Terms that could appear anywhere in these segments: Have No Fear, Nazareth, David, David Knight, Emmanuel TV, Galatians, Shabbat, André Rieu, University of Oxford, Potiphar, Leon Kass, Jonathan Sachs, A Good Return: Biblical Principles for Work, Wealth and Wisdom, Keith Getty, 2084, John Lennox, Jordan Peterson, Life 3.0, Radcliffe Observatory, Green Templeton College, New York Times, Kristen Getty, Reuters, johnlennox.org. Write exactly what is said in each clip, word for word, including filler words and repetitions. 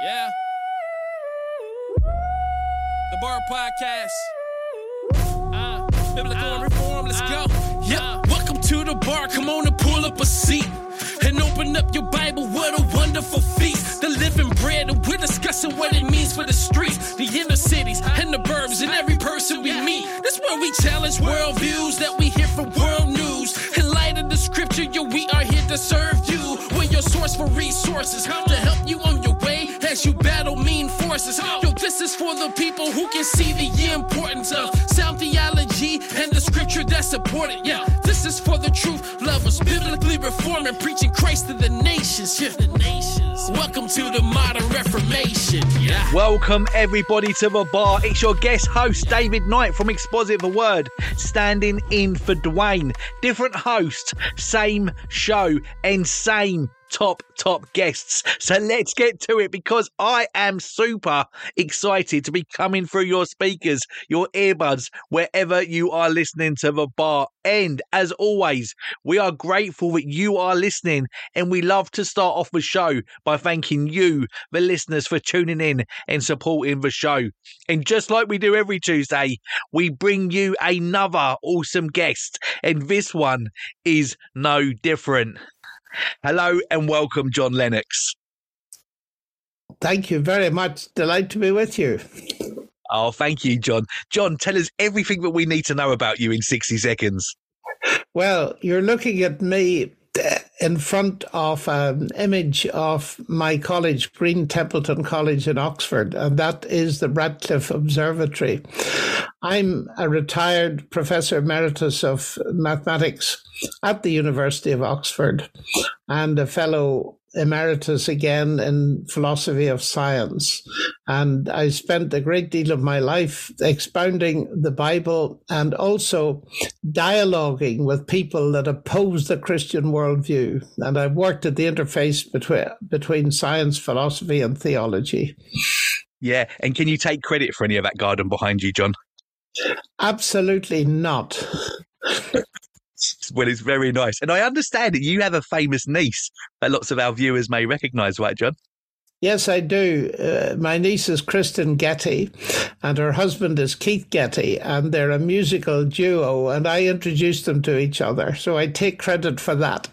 Yeah. The Bar Podcast. Uh, Biblical uh, reform, let's uh, go. Yeah. Uh, Welcome to the bar. Come on and pull up a seat and open up your Bible. What a wonderful feast. The living bread, and we're discussing what it means for the streets, the inner cities, and the burbs, and every person we meet. That's where we challenge worldviews that we hear from world news. In light of the scripture, yo, we are here to serve you. We're your source for resources to help you on your way as you battle mean forces. Yo, this is for the people who can see the importance of sound theology and the scripture that support it. Yeah, this is for the truth lovers, biblically reforming, preaching Christ to the nations. Yeah, the nations. Welcome to the modern Reformation. Yeah. Welcome everybody to the bar. It's your guest host David Knight from Exposit the Word, standing in for Dwayne. Different host, same show, and same top top guests. So let's get to it, because I am super excited to be coming through your speakers, your earbuds, wherever you are listening to the bar. And as always, we are grateful that you are listening, and we love to start off the show by thanking you, the listeners, for tuning in and supporting the show. And just like we do every Tuesday, we bring you another awesome guest, and this one is no different. Hello and welcome, John Lennox. Thank you very much. Delighted to be with you. Oh, thank you, John. John, tell us everything that we need to know about you in sixty seconds. Well, you're looking at me in front of an image of my college, Green Templeton College in Oxford, and that is the Radcliffe Observatory. I'm a retired Professor Emeritus of Mathematics at the University of Oxford and a fellow Emeritus again in Philosophy of Science. And I spent a great deal of my life expounding the Bible and also dialoguing with people that oppose the Christian worldview. And I worked at the interface between, between science, philosophy, and theology. Yeah. And can you take credit for any of that garden behind you, John? Absolutely not. Well, it's very nice. And I understand that you have a famous niece that lots of our viewers may recognize, right, John? Yes, I do. Uh, my niece is Kristen Getty, and her husband is Keith Getty, and they're a musical duo, and I introduced them to each other. So I take credit for that.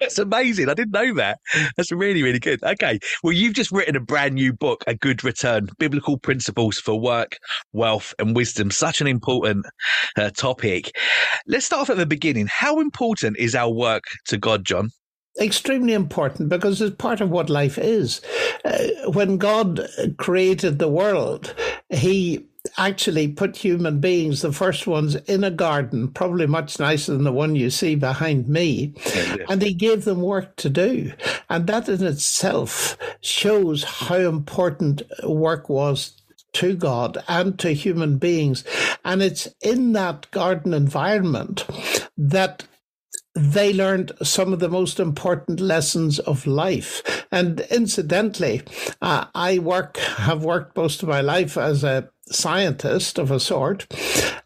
That's amazing. I didn't know that. That's really, really good. Okay. Well, you've just written a brand new book, A Good Return: Biblical Principles for Work, Wealth and Wisdom. Such an important uh, topic. Let's start off at the beginning. How important is our work to God, John? Extremely important, because it's part of what life is. Uh, when God created the world, he actually put human beings, the first ones, in a garden, probably much nicer than the one you see behind me. Yeah, yeah. And he gave them work to do. And that in itself shows how important work was to God and to human beings. And it's in that garden environment that they learned some of the most important lessons of life. And incidentally, uh, I work, have worked most of my life as a scientist of a sort.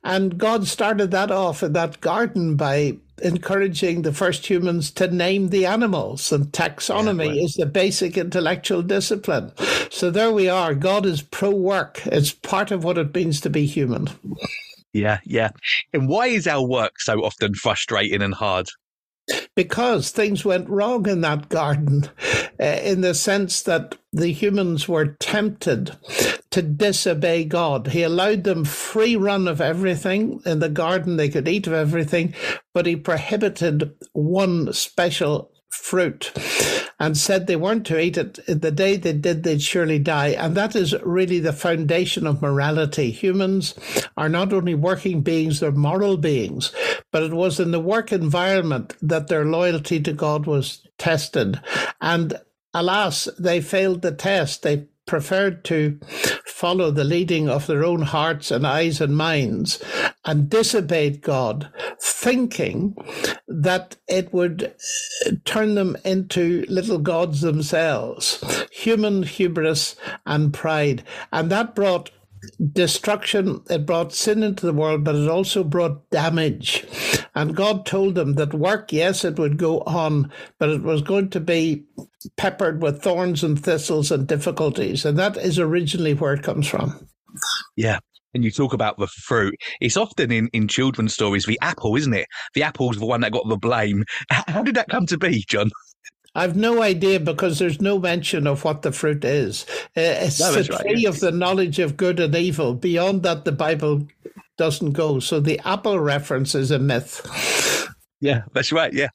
And God started that off in that garden by encouraging the first humans to name the animals. And taxonomy yeah, right. is the basic intellectual discipline. So there we are. God is pro-work. It's part of what it means to be human. Yeah, yeah. And why is our work so often frustrating and hard? Because things went wrong in that garden, uh, in the sense that the humans were tempted to disobey God. He allowed them free run of everything in the garden. They could eat of everything, but he prohibited one special fruit and said they weren't to eat it. The day they did, they'd surely die. And that is really the foundation of morality. Humans are not only working beings, they're moral beings. But it was in the work environment that their loyalty to God was tested. And alas, they failed the test. They preferred to follow the leading of their own hearts and eyes and minds and disobeyed God, thinking that it would turn them into little gods themselves, human hubris and pride. And that brought destruction, it brought sin into the world, but it also brought damage. And God told them that work, yes, it would go on, but it was going to be peppered with thorns and thistles and difficulties. And that is originally where it comes from. Yeah. And you talk about the fruit. It's often in, in children's stories, the apple, isn't it? The apple's the one that got the blame. How did that come to be, John? I've no idea, because there's no mention of what the fruit is. It's the tree of the knowledge of good and evil. Beyond that, the Bible doesn't go. So the apple reference is a myth. Yeah, that's right. Yeah.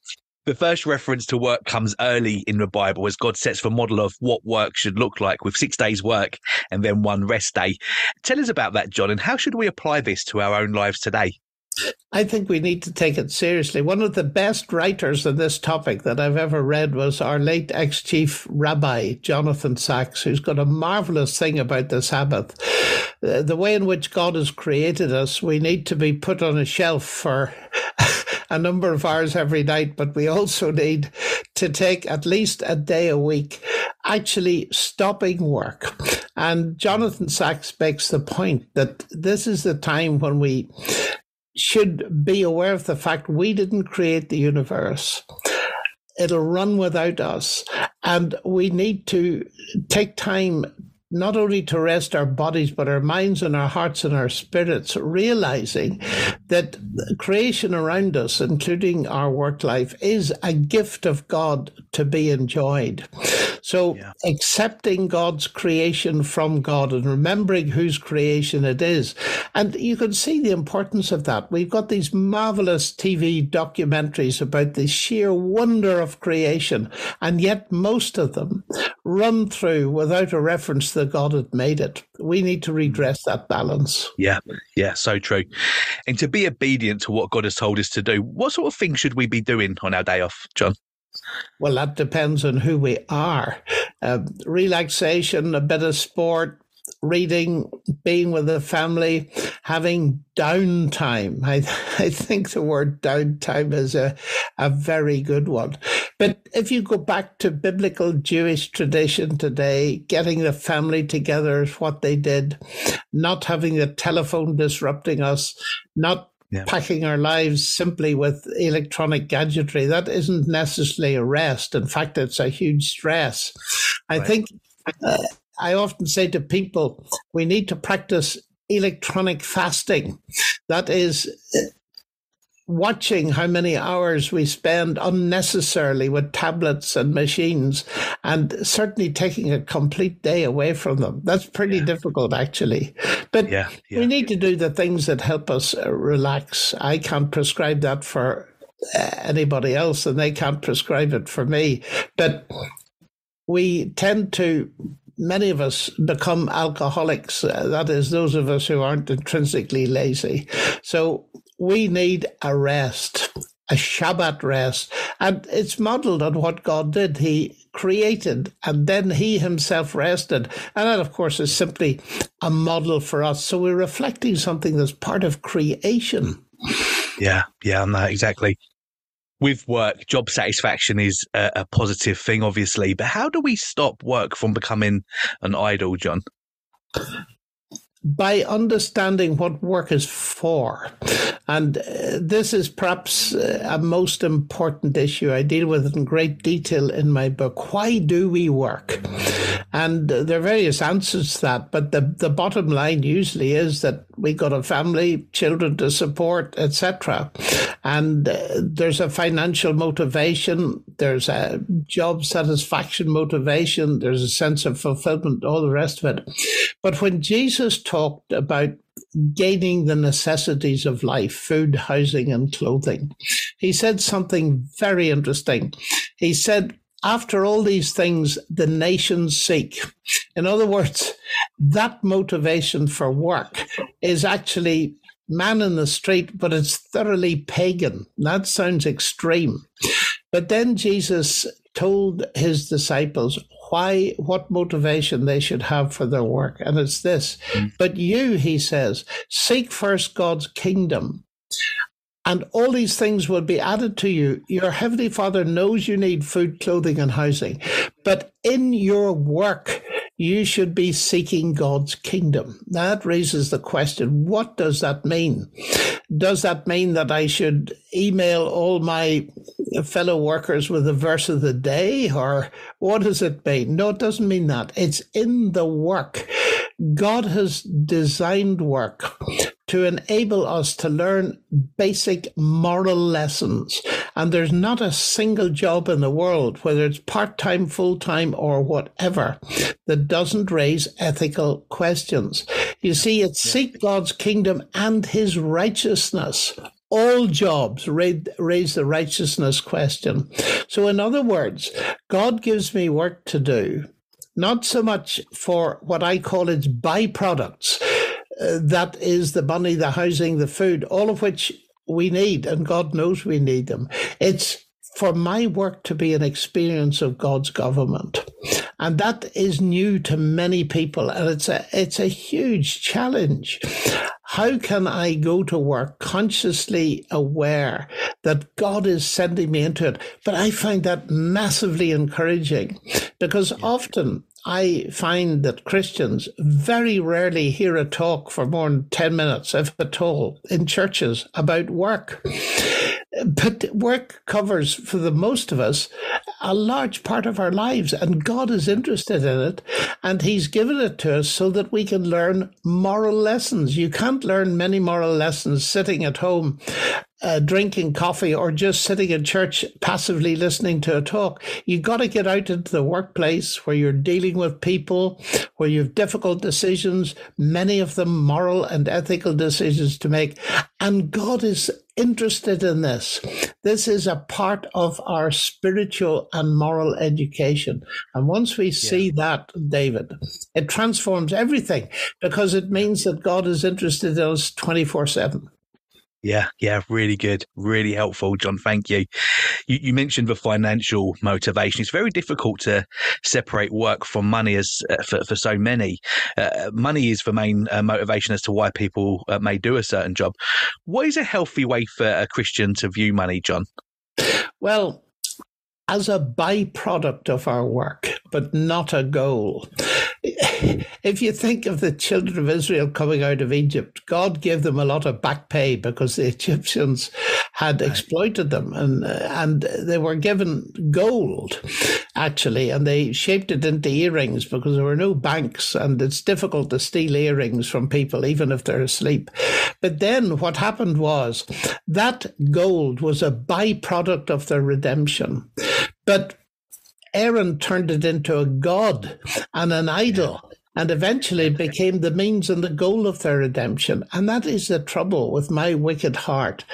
The first reference to work comes early in the Bible as God sets the model of what work should look like, with six days work and then one rest day. Tell us about that, John, and how should we apply this to our own lives today? I think we need to take it seriously. One of the best writers on this topic that I've ever read was our late ex-chief rabbi, Jonathan Sachs, who's got a marvelous thing about the Sabbath. The way in which God has created us, we need to be put on a shelf for a number of hours every night, but we also need to take at least a day a week actually stopping work. And Jonathan Sachs makes the point that this is the time when we should be aware of the fact we didn't create the universe. It'll run without us. And we need to take time not only to rest our bodies, but our minds and our hearts and our spirits, realizing that creation around us, including our work life, is a gift of God to be enjoyed. So yeah. Accepting God's creation from God and remembering whose creation it is. And you can see the importance of that. We've got these marvelous T V documentaries about the sheer wonder of creation, and yet most of them run through without a reference to God had made it. We need to redress that balance. Yeah, yeah, so true. And to be obedient to what God has told us to do, what sort of things should we be doing on our day off, John? Well, that depends on who we are. Uh, relaxation, a bit of sport, reading, being with the family, having downtime. I, I think the word downtime is a, a very good one. But if you go back to biblical Jewish tradition today, getting the family together is what they did, not having the telephone disrupting us, not Yeah. packing our lives simply with electronic gadgetry. That isn't necessarily a rest. In fact, it's a huge stress. I Right. think... Uh, I often say to people, we need to practice electronic fasting. That is watching how many hours we spend unnecessarily with tablets and machines, and certainly taking a complete day away from them. That's pretty yeah. difficult, actually. But yeah, yeah. we need to do the things that help us relax. I can't prescribe that for anybody else, and they can't prescribe it for me. But we tend to... Many of us become alcoholics, uh, that is, those of us who aren't intrinsically lazy. So we need a rest, a Shabbat rest. And it's modeled on what God did. He created, and then he himself rested. And that, of course, is simply a model for us. So we're reflecting something that's part of creation. Yeah, yeah, no, exactly. With work, job satisfaction is a, a positive thing, obviously, but how do we stop work from becoming an idol, John? By understanding what work is for. And uh, this is perhaps uh, a most important issue. I deal with it in great detail in my book. Why do we work? And uh, there are various answers to that, but the, the bottom line usually is that we got a family, children to support, et cetera. And uh, there's a financial motivation, there's a job satisfaction motivation, there's a sense of fulfillment, all the rest of it. But when Jesus talked about gaining the necessities of life, food, housing, and clothing, he said something very interesting. He said, after all these things, the nations seek. In other words, that motivation for work is actually man in the street, but it's thoroughly pagan. That sounds extreme. But then Jesus told his disciples why, what motivation they should have for their work. And it's this, mm. but you, he says, seek first God's kingdom, and all these things will be added to you. Your heavenly Father knows you need food, clothing, and housing, but in your work, you should be seeking God's kingdom. Now, that raises the question, what does that mean? Does that mean that I should email all my fellow workers with the verse of the day, or what does it mean? No, it doesn't mean that. It's in the work. God has designed work to enable us to learn basic moral lessons. And there's not a single job in the world, whether it's part-time, full-time, or whatever, that doesn't raise ethical questions. You see, it's seek God's kingdom and his righteousness. All jobs raise the righteousness question. So in other words, God gives me work to do, not so much for what I call its byproducts. Uh, that is the money, the housing, the food, all of which we need, and God knows we need them. It's for my work to be an experience of God's government. And that is new to many people, and it's a, it's a huge challenge. How can I go to work consciously aware that God is sending me into it? But I find that massively encouraging, because often I find that Christians very rarely hear a talk for more than ten minutes, if at all, in churches about work. But work covers, for the most of us, a large part of our lives, and God is interested in it, and he's given it to us so that we can learn moral lessons. You can't learn many moral lessons sitting at home, uh, drinking coffee, or just sitting in church passively listening to a talk. You've got to get out into the workplace where you're dealing with people, where you have difficult decisions, many of them moral and ethical decisions to make, and God is interested in this. This is a part of our spiritual and moral education. And once we see yeah. that, David, it transforms everything, because it means that God is interested in us twenty-four seven. Yeah, yeah, really good. Really helpful, John. Thank you. you. You mentioned the financial motivation. It's very difficult to separate work from money as uh, for, for so many. Uh, money is the main uh, motivation as to why people uh, may do a certain job. What is a healthy way for a Christian to view money, John? Well, as a byproduct of our work, but not a goal. If you think of the children of Israel coming out of Egypt, God gave them a lot of back pay because the Egyptians had exploited them, and and they were given gold, actually, and they shaped it into earrings because there were no banks, and it's difficult to steal earrings from people, even if they're asleep. But then what happened was that gold was a byproduct of their redemption. But Aaron turned it into a god and an idol, and eventually became the means and the goal of their redemption. And that is the trouble with my wicked heart.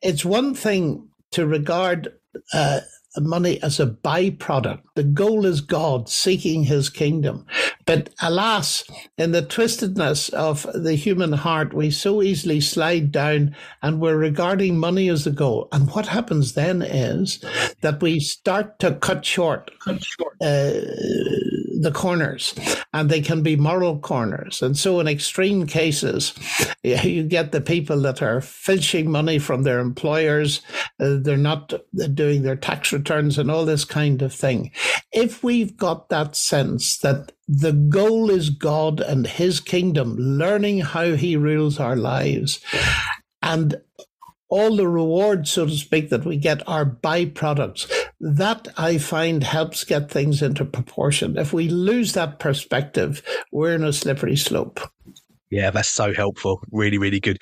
It's one thing to regard uh, money as a byproduct. The goal is God seeking his kingdom. But alas, in the twistedness of the human heart, we so easily slide down, and we're regarding money as the goal. And what happens then is that we start to cut short, cut short. Uh, the corners, and they can be moral corners. And so in extreme cases, you get the people that are filching money from their employers. Uh, they're not doing their tax returns and all this kind of thing. If we've got that sense that the goal is God and his kingdom, learning how he rules our lives, and all the rewards, so to speak, that we get are byproducts, that I find helps get things into proportion. If we lose that perspective, we're in a slippery slope. Yeah, that's so helpful. Really, really good.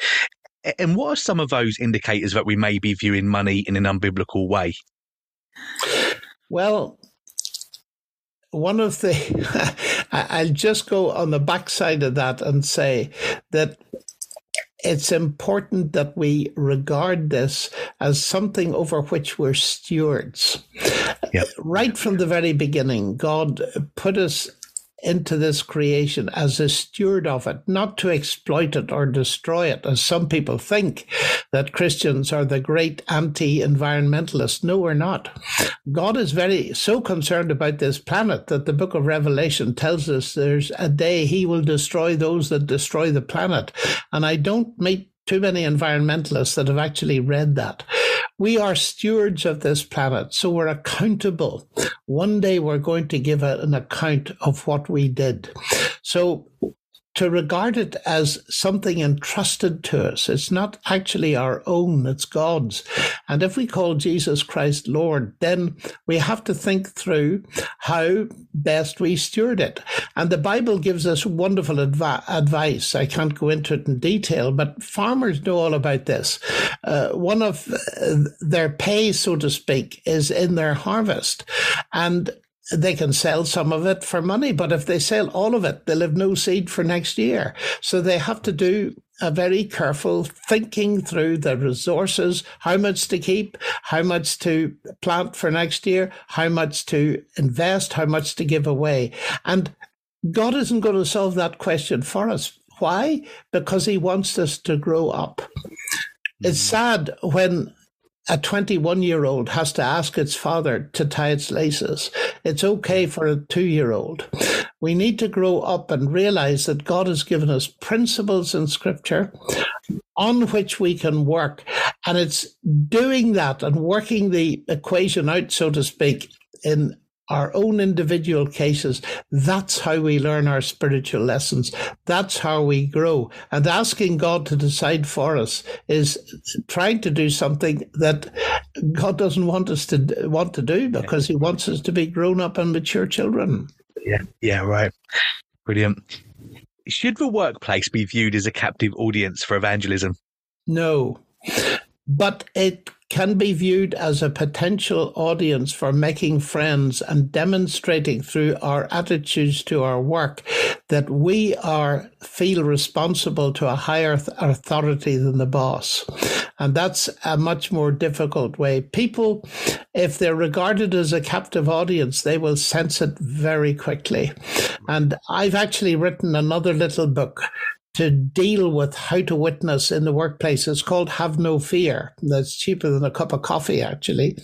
And what are some of those indicators that we may be viewing money in an unbiblical way? Well, one of the, I'll just go on the backside of that and say that it's important that we regard this as something over which we're stewards. Yep. Right from the very beginning, God put us into this creation as a steward of it, not to exploit it or destroy it, as some people think that Christians are the great anti-environmentalists. No, we're not. God is very so concerned about this planet that the book of Revelation tells us there's a day he will destroy those that destroy the planet. And I don't meet too many environmentalists that have actually read that. We are stewards of this planet, so we're accountable. One day we're going to give an account of what we did. So to regard it as something entrusted to us. It's not actually our own, it's God's. And if we call Jesus Christ Lord, then we have to think through how best we steward it. And the Bible gives us wonderful advi- advice. I can't go into it in detail, but farmers know all about this. Uh, one of their pay, so to speak, is in their harvest. And they can sell some of it for money, but if they sell all of it, they'll have no seed for next year. So they have to do a very careful thinking through the resources, how much to keep, how much to plant for next year, how much to invest, how much to give away. And God isn't going to solve that question for us. Why? Because he wants us to grow up. It's sad when a twenty-one-year-old has to ask its father to tie its laces. It's okay for a two-year-old. We need to grow up and realize that God has given us principles in Scripture on which we can work. And it's doing that and working the equation out, so to speak, in our own individual cases. That's how we learn our spiritual lessons. That's how we grow. And asking God to decide for us is trying to do something that God doesn't want us to want to do, because he wants us to be grown up and mature children. Yeah, yeah, right. Brilliant. Should the workplace be viewed as a captive audience for evangelism? No, but it can be viewed as a potential audience for making friends and demonstrating through our attitudes to our work that we are feel responsible to a higher th- authority than the boss. And that's a much more difficult way. People, if they're regarded as a captive audience, they will sense it very quickly. And I've actually written another little book to deal with how to witness in the workplace. It's called Have No Fear. That's cheaper than a cup of coffee, actually,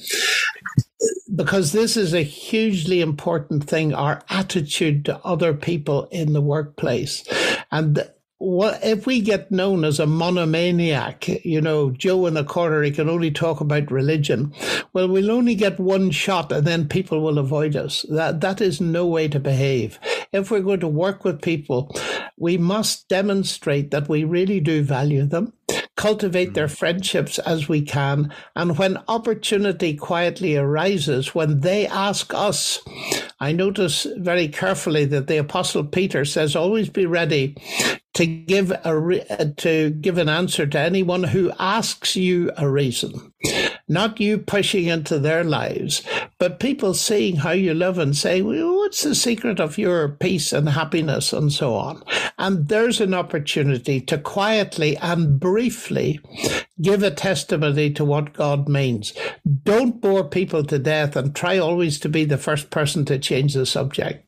because this is a hugely important thing, our attitude to other people in the workplace. And what if we get known as a monomaniac, you know, Joe in the corner, he can only talk about religion. Well, we'll only get one shot and then people will avoid us. That that is no way to behave. If we're going to work with people, we must demonstrate that we really do value them, cultivate their friendships as we can. And when opportunity quietly arises, when they ask us, I notice very carefully that the Apostle Peter says, always be ready to give a to give an answer to anyone who asks you a reason. Not you pushing into their lives, but people seeing how you live and say, well, what's the secret of your peace and happiness and so on? And there's an opportunity to quietly and briefly give a testimony to what God means. Don't bore people to death and try always to be the first person to change the subject.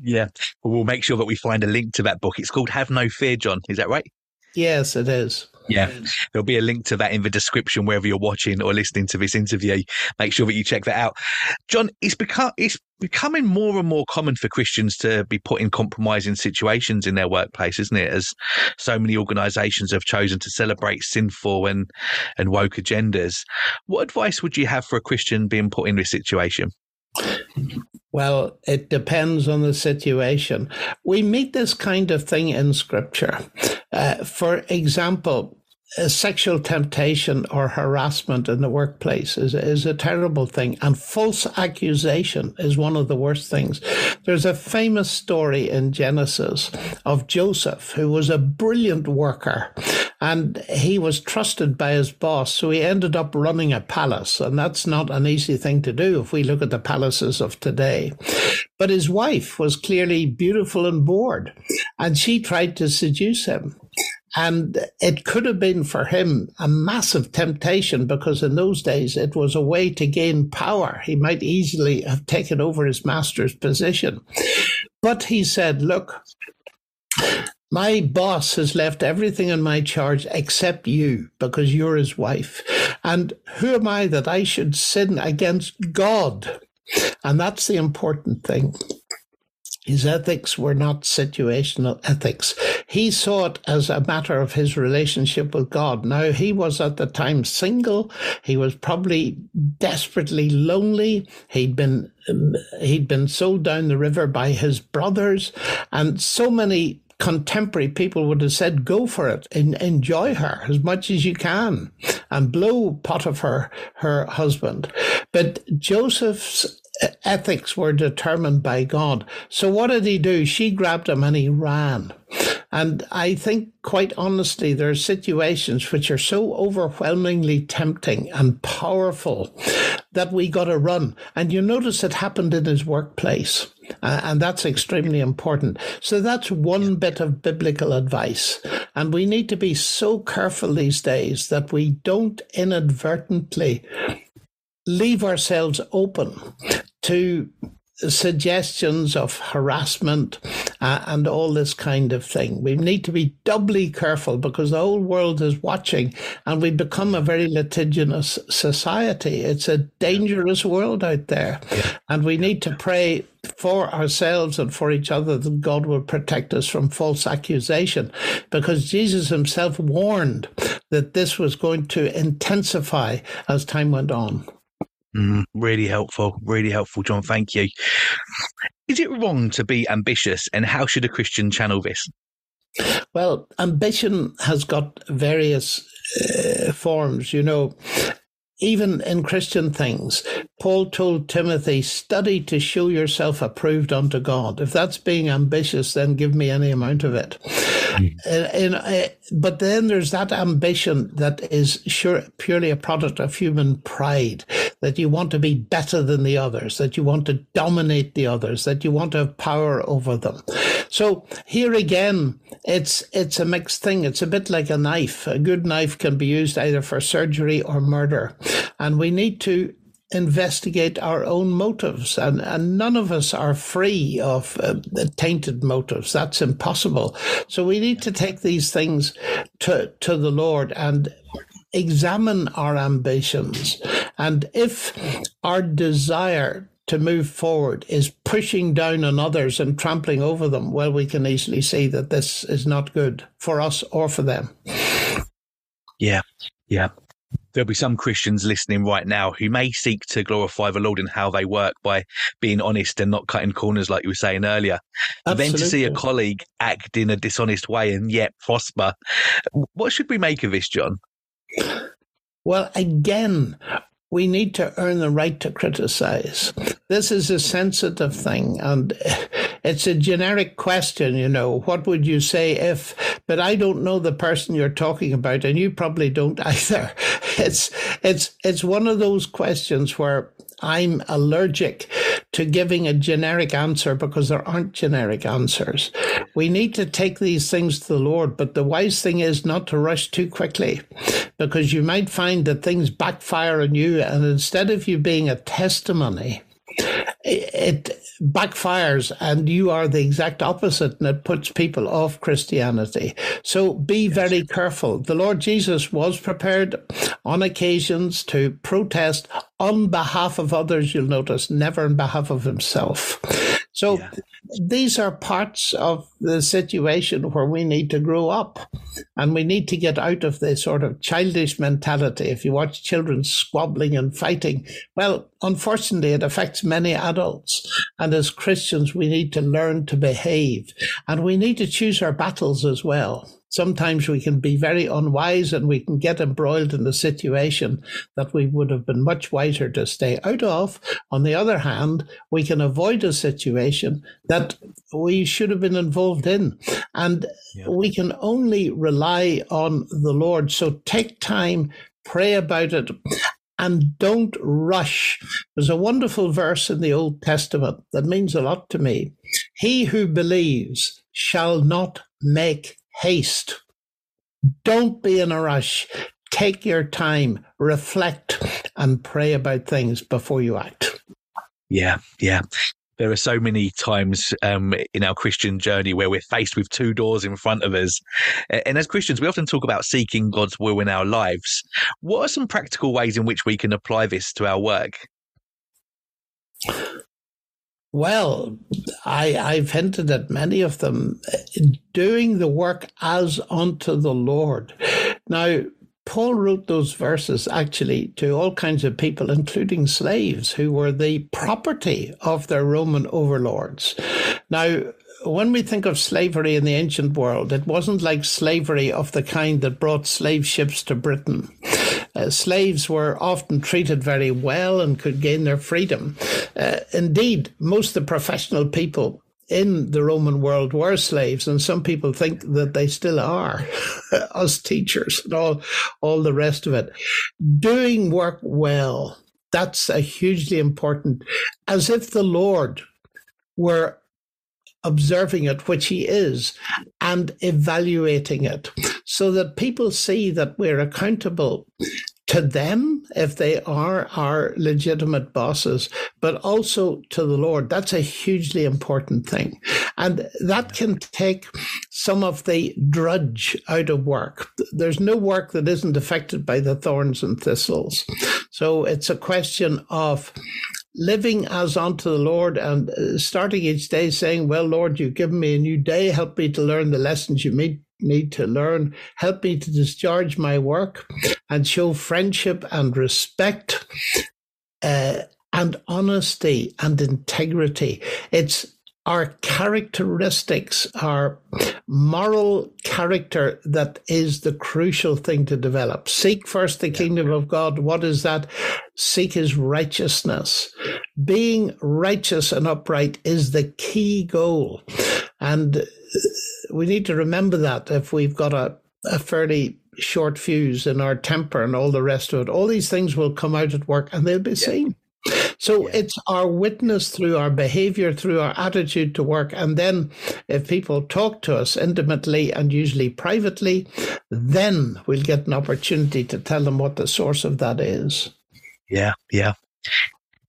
Yeah, we'll make sure that we find a link to that book. It's called Have No Fear, John. Is that right? Yes, it is. Yeah, there'll be a link to that in the description wherever you're watching or listening to this interview. Make sure that you check that out. John, it's become it's becoming more and more common for Christians to be put in compromising situations in their workplace, isn't it? As so many organisations have chosen to celebrate sinful and, and woke agendas. What advice would you have for a Christian being put in this situation? Well, it depends on the situation. We meet this kind of thing in Scripture. Uh, for example, sexual temptation or harassment in the workplace is, is a terrible thing. And false accusation is one of the worst things. There's a famous story in Genesis of Joseph, who was a brilliant worker. And he was trusted by his boss, so he ended up running a palace. And that's not an easy thing to do if we look at the palaces of today. But his wife was clearly beautiful and bored, and she tried to seduce him. And it could have been for him a massive temptation, because in those days it was a way to gain power. He might easily have taken over his master's position. But he said, look, my boss has left everything in my charge except you, because you're his wife. And who am I that I should sin against God? And that's the important thing. His ethics were not situational ethics. He saw it as a matter of his relationship with God. Now, he was at the time single. He was probably desperately lonely. He'd been, he'd been sold down the river by his brothers, and so many contemporary people would have said, go for it and enjoy her as much as you can and blow Potiphar, her husband. But Joseph's ethics were determined by God. So what did he do? She grabbed him and he ran. And I think, quite honestly, there are situations which are so overwhelmingly tempting and powerful that we got to run. And you notice it happened in his workplace. Uh, and that's extremely important. So that's one bit of biblical advice. And we need to be so careful these days that we don't inadvertently leave ourselves open to suggestions of harassment uh, and all this kind of thing. We need to be doubly careful because the whole world is watching and we become a very litigious society. It's a dangerous world out there. Yeah. And we need to pray for ourselves and for each other that God will protect us from false accusation, because Jesus himself warned that this was going to intensify as time went on. Mm, really helpful, really helpful, John. Thank you. Is it wrong to be ambitious, and how should a Christian channel this? Well, ambition has got various uh, forms, you know. Even in Christian things, Paul told Timothy, study to show yourself approved unto God. If that's being ambitious, then give me any amount of it. Mm. And, and I, but then there's that ambition that is sure, purely a product of human pride, that you want to be better than the others, that you want to dominate the others, that you want to have power over them. So here again, it's it's a mixed thing. It's a bit like a knife. A good knife can be used either for surgery or murder. And we need to investigate our own motives. And, and none of us are free of uh, tainted motives. That's impossible. So we need to take these things to, to the Lord and examine our ambitions. And if our desire to move forward is pushing down on others and trampling over them, well, we can easily see that this is not good for us or for them. Yeah, yeah. There'll be some Christians listening right now who may seek to glorify the Lord in how they work by being honest and not cutting corners, like you were saying earlier. Absolutely. Then to see a colleague act in a dishonest way and yet prosper. What should we make of this, John? Well, again, we need to earn the right to criticize. This is a sensitive thing, and it's a generic question, you know, what would you say if, but I don't know the person you're talking about, and you probably don't either. It's it's it's one of those questions where I'm allergic to giving a generic answer because there aren't generic answers. We need to take these things to the Lord, but the wise thing is not to rush too quickly, because you might find that things backfire on you, and instead of you being a testimony, it backfires and you are the exact opposite, and it puts people off Christianity. So be yes. very careful. The Lord Jesus was prepared on occasions to protest on behalf of others, you'll notice, never on behalf of himself. So yeah. these are parts of the situation where we need to grow up, and we need to get out of this sort of childish mentality. If you watch children squabbling and fighting, well, unfortunately, it affects many adults. And as Christians, we need to learn to behave, and we need to choose our battles as well. Sometimes we can be very unwise and we can get embroiled in a situation that we would have been much wiser to stay out of. On the other hand, we can avoid a situation that we should have been involved in. And yeah. we can only rely on the Lord. So take time, pray about it. And don't rush. There's a wonderful verse in the Old Testament that means a lot to me. He who believes shall not make haste. Don't be in a rush. Take your time, reflect, and pray about things before you act. Yeah, yeah. There are so many times um, in our Christian journey where we're faced with two doors in front of us. And as Christians, we often talk about seeking God's will in our lives. What are some practical ways in which we can apply this to our work? Well, I, I've hinted at many of them. Doing the work as unto the Lord. Now, Paul wrote those verses actually to all kinds of people, including slaves who were the property of their Roman overlords. Now, when we think of slavery in the ancient world, it wasn't like slavery of the kind that brought slave ships to Britain. Uh, slaves were often treated very well and could gain their freedom. Uh, indeed, most of the professional people in the Roman world were slaves, and some people think that they still are, us teachers and all, all the rest of it. Doing work well, that's a hugely important, as if the Lord were observing it, which he is, and evaluating it, so that people see that we're accountable to them if they are our legitimate bosses, but also to the Lord. That's a hugely important thing. And that can take some of the drudge out of work. There's no work that isn't affected by the thorns and thistles. So it's a question of living as unto the Lord and starting each day saying, well, Lord, you've given me a new day. Help me to learn the lessons you made need to learn. Help me to discharge my work and show friendship and respect uh, and honesty and integrity. It's our characteristics, our moral character that is the crucial thing to develop. Seek first the kingdom of God. What is that? Seek his righteousness. Being righteous and upright is the key goal. And we need to remember that if we've got a, a fairly short fuse in our temper and all the rest of it, all these things will come out at work and they'll be seen. So it's our witness through our behavior, through our attitude to work. And then if people talk to us intimately and usually privately, then we'll get an opportunity to tell them what the source of that is. Yeah, yeah.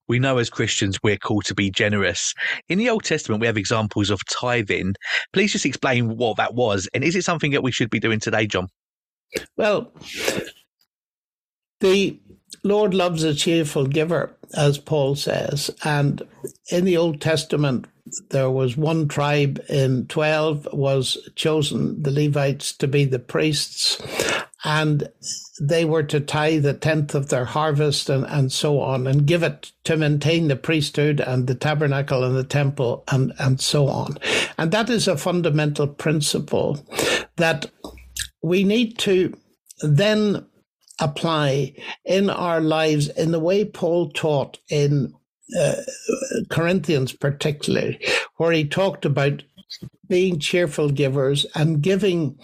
We know as Christians we're called to be generous. In the Old Testament, we have examples of tithing. Please just explain what that was. And is it something that we should be doing today, John? Well, the Lord loves a cheerful giver, as Paul says. And in the Old Testament, there was one tribe in twelve was chosen, the Levites, to be the priests. And they were to tithe a tenth of their harvest and, and so on, and give it to maintain the priesthood and the tabernacle and the temple and, and so on. And that is a fundamental principle that we need to then apply in our lives in the way Paul taught in uh, Corinthians particularly, where he talked about being cheerful givers and giving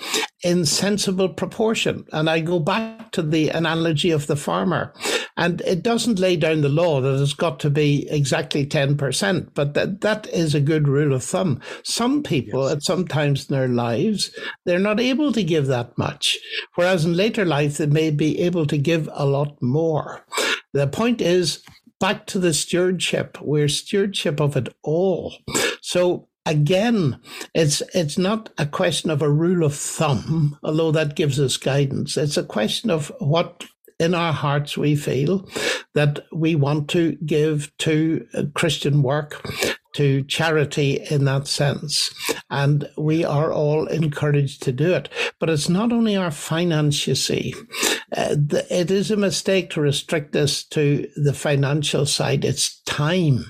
in sensible proportion. And I go back to the analogy of the farmer. And it doesn't lay down the law that it's got to be exactly ten percent, but that, that is a good rule of thumb. Some people, yes, at some times in their lives, they're not able to give that much, whereas in later life, they may be able to give a lot more. The point is, back to the stewardship. We're stewardship of it all. So again, it's it's not a question of a rule of thumb, although that gives us guidance. It's a question of what in our hearts we feel that we want to give to Christian work, to charity in that sense. And we are all encouraged to do it. But it's not only our finance, you see. Uh, the, it is a mistake to restrict this to the financial side. It's time.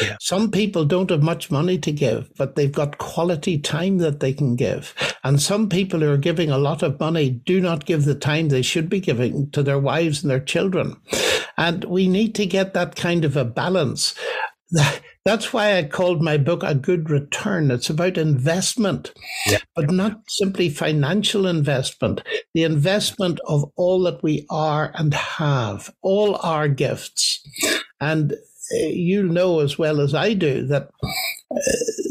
Yeah. Some people don't have much money to give, but they've got quality time that they can give. And some people who are giving a lot of money do not give the time they should be giving to their wives and their children. And we need to get that kind of a balance. That's why I called my book A Good Return. It's about investment, yeah, but not simply financial investment, the investment of all that we are and have, all our gifts. And you know as well as I do that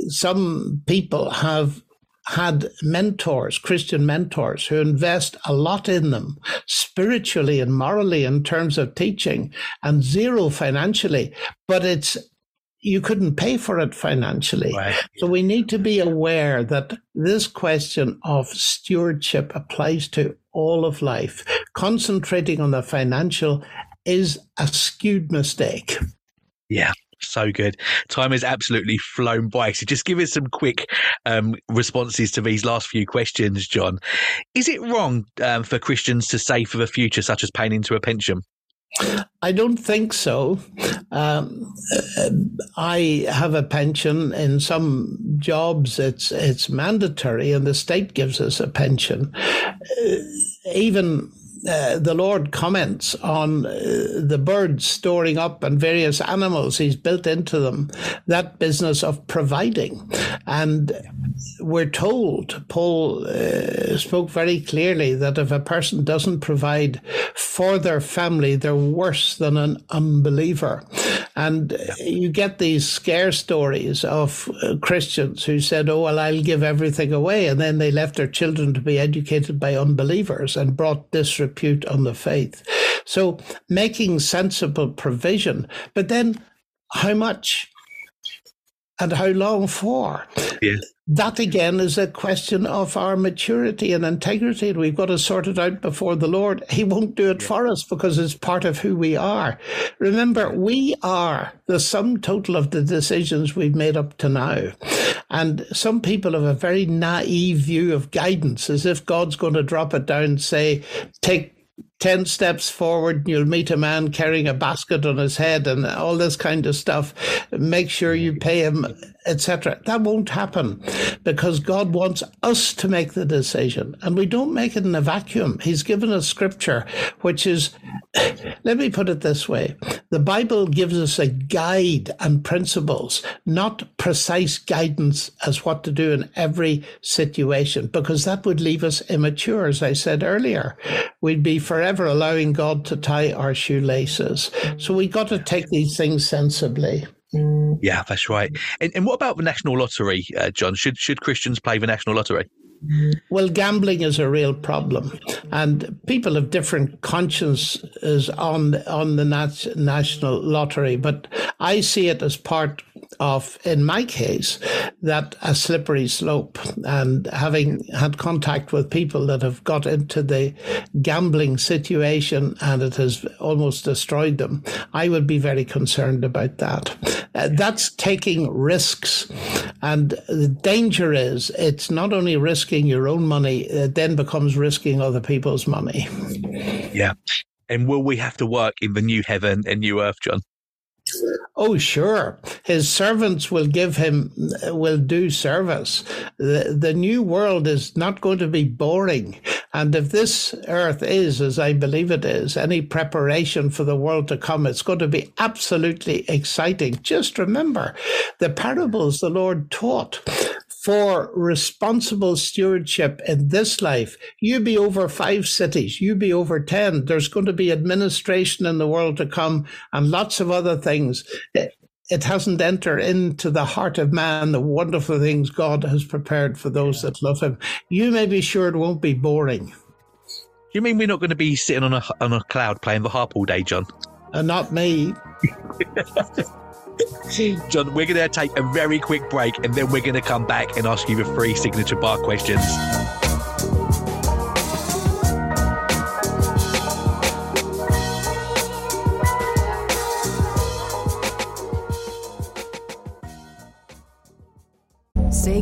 some people have had mentors, Christian mentors, who invest a lot in them spiritually and morally in terms of teaching and zero financially, but it's you couldn't pay for it financially. Right. So we need to be aware that this question of stewardship applies to all of life. Concentrating on the financial is a skewed mistake. Yeah, so good. Time has absolutely flown by. So just give us some quick um, responses to these last few questions, John. Is it wrong um, for Christians to save for the future, such as paying into a pension? I don't think so. Um, I have a pension. In some jobs, it's it's mandatory, and the state gives us a pension. Even uh, the Lord comments on uh, the birds storing up and various animals. He's built into them that business of providing. And we're told, Paul uh, spoke very clearly, that if a person doesn't provide for their family, they're worse than an unbeliever. And you get these scare stories of Christians who said, oh, well, I'll give everything away. And then they left their children to be educated by unbelievers and brought disrepute on the faith. So making sensible provision, but then how much? And how long for? Yeah. That, again, is a question of our maturity and integrity. We've got to sort it out before the Lord. He won't do it for us because it's part of who we are. Remember, we are the sum total of the decisions we've made up to now. And some people have a very naive view of guidance, as if God's going to drop it down and say, take ten steps forward and you'll meet a man carrying a basket on his head and all this kind of stuff. Make sure you pay him, et cetera. That won't happen because God wants us to make the decision, and we don't make it in a vacuum. He's given us scripture, which is, let me put it this way. The Bible gives us a guide and principles, not precise guidance as what to do in every situation, because that would leave us immature, as I said earlier. We'd be forever Ever allowing God to tie our shoelaces. So we got to take these things sensibly. Yeah, that's right. And, and what about the national lottery, uh, John? Should should Christians play the national lottery? Well, gambling is a real problem, and people have different consciences on on the nat- national lottery. But I see it as part of, in my case, that a slippery slope. And having had contact with people that have got into the gambling situation and it has almost destroyed them, I would be very concerned about that. Uh, that's taking risks, and the danger is it's not only risking your own money, it then becomes risking other people's money. Yeah. And will we have to work in the new heaven and new earth, John? Oh, sure. His servants will give him, will do service. The, the new world is not going to be boring. And if this earth is, as I believe it is, any preparation for the world to come, it's going to be absolutely exciting. Just remember the parables the Lord taught for responsible stewardship in this life. You be over five cities, you be over ten. There's going to be administration in the world to come and lots of other things. It, it hasn't entered into the heart of man the wonderful things God has prepared for those that love him. You may be sure it won't be boring. You mean we're not going to be sitting on a, on a cloud playing the harp all day, John? And not me. John, we're going to take a very quick break, and then we're going to come back and ask you the three signature bar questions. Say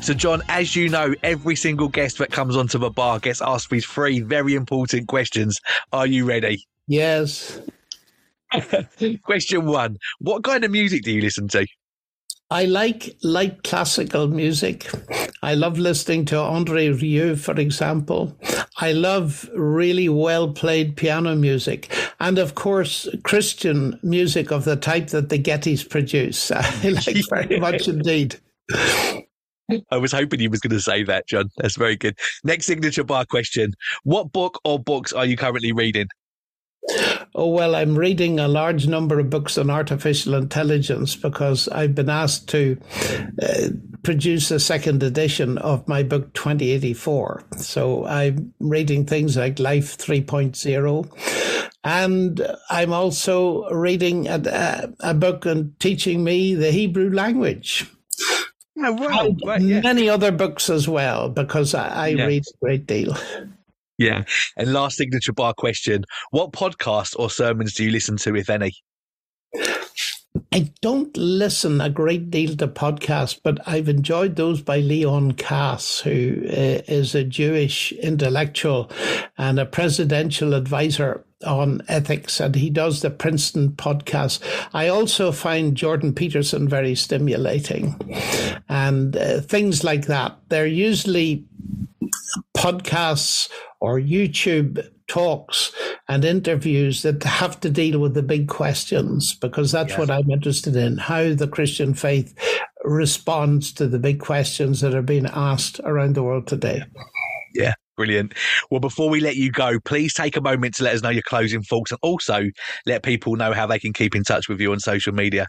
So, John, as you know, every single guest that comes onto the bar gets asked these three very important questions. Are you ready? Yes. Question one, what kind of music do you listen to? I like light classical music. I love listening to André Rieu, for example. I love really well-played piano music. And, of course, Christian music of the type that the Gettys produce. I like very much indeed. I was hoping he was going to say that, John. That's very good. Next signature bar question. What book or books are you currently reading? Oh, well, I'm reading a large number of books on artificial intelligence because I've been asked to uh, produce a second edition of my book twenty eighty-four. So I'm reading things like Life three point oh. And I'm also reading a, a, a book on teaching me the Hebrew language. Oh, right, right, yeah. Many other books as well, because I, I yeah. read a great deal. Yeah. And last signature bar question. What podcasts or sermons do you listen to, if any? I don't listen a great deal to podcasts, but I've enjoyed those by Leon Kass, who uh, is a Jewish intellectual and a presidential advisor on ethics, and he does the Princeton podcast. I also find Jordan Peterson very stimulating, and uh, things like that. They're usually podcasts or YouTube talks and interviews that have to deal with the big questions, because that's yes. what I'm interested in, how the Christian faith responds to the big questions that are being asked around the world today. Yeah. Brilliant. Well, before we let you go, please take a moment to let us know your closing thoughts, and also let people know how they can keep in touch with you on social media.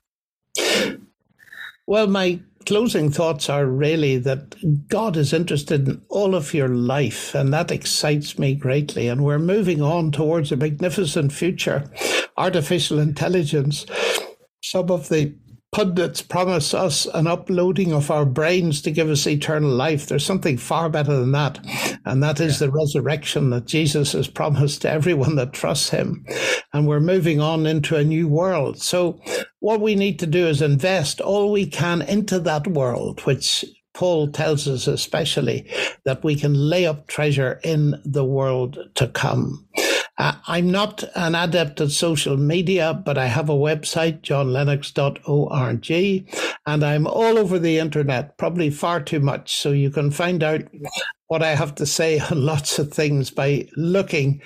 Well, my closing thoughts are really that God is interested in all of your life, and that excites me greatly. And we're moving on towards a magnificent future. Artificial intelligence, some of the pundits promise us an uploading of our brains to give us eternal life. There's something far better than that, and that is yeah. the resurrection that Jesus has promised to everyone that trusts him. And we're moving on into a new world. So what we need to do is invest all we can into that world, which Paul tells us especially, that we can lay up treasure in the world to come. Uh, I'm not an adept at social media, but I have a website, john lennox dot org, and I'm all over the internet, probably far too much. So you can find out what I have to say on lots of things by looking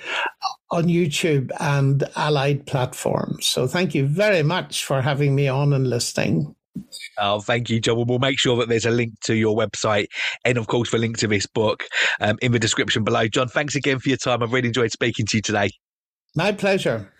on YouTube and allied platforms. So thank you very much for having me on and listening. Oh, thank you, John. We'll make sure that there's a link to your website, and of course, the link to this book um, in the description below. John, thanks again for your time. I've really enjoyed speaking to you today. My pleasure.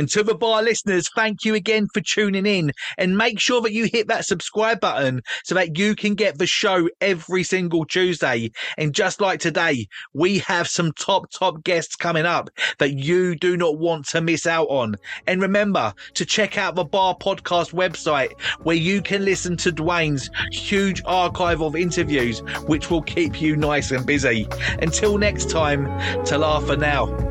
And to the bar listeners, thank you again for tuning in, and make sure that you hit that subscribe button so that you can get the show every single Tuesday. And just like today, we have some top, top guests coming up that you do not want to miss out on. And remember to check out the Bar Podcast website, where you can listen to Dwayne's huge archive of interviews, which will keep you nice and busy. Until next time, ta-la for now.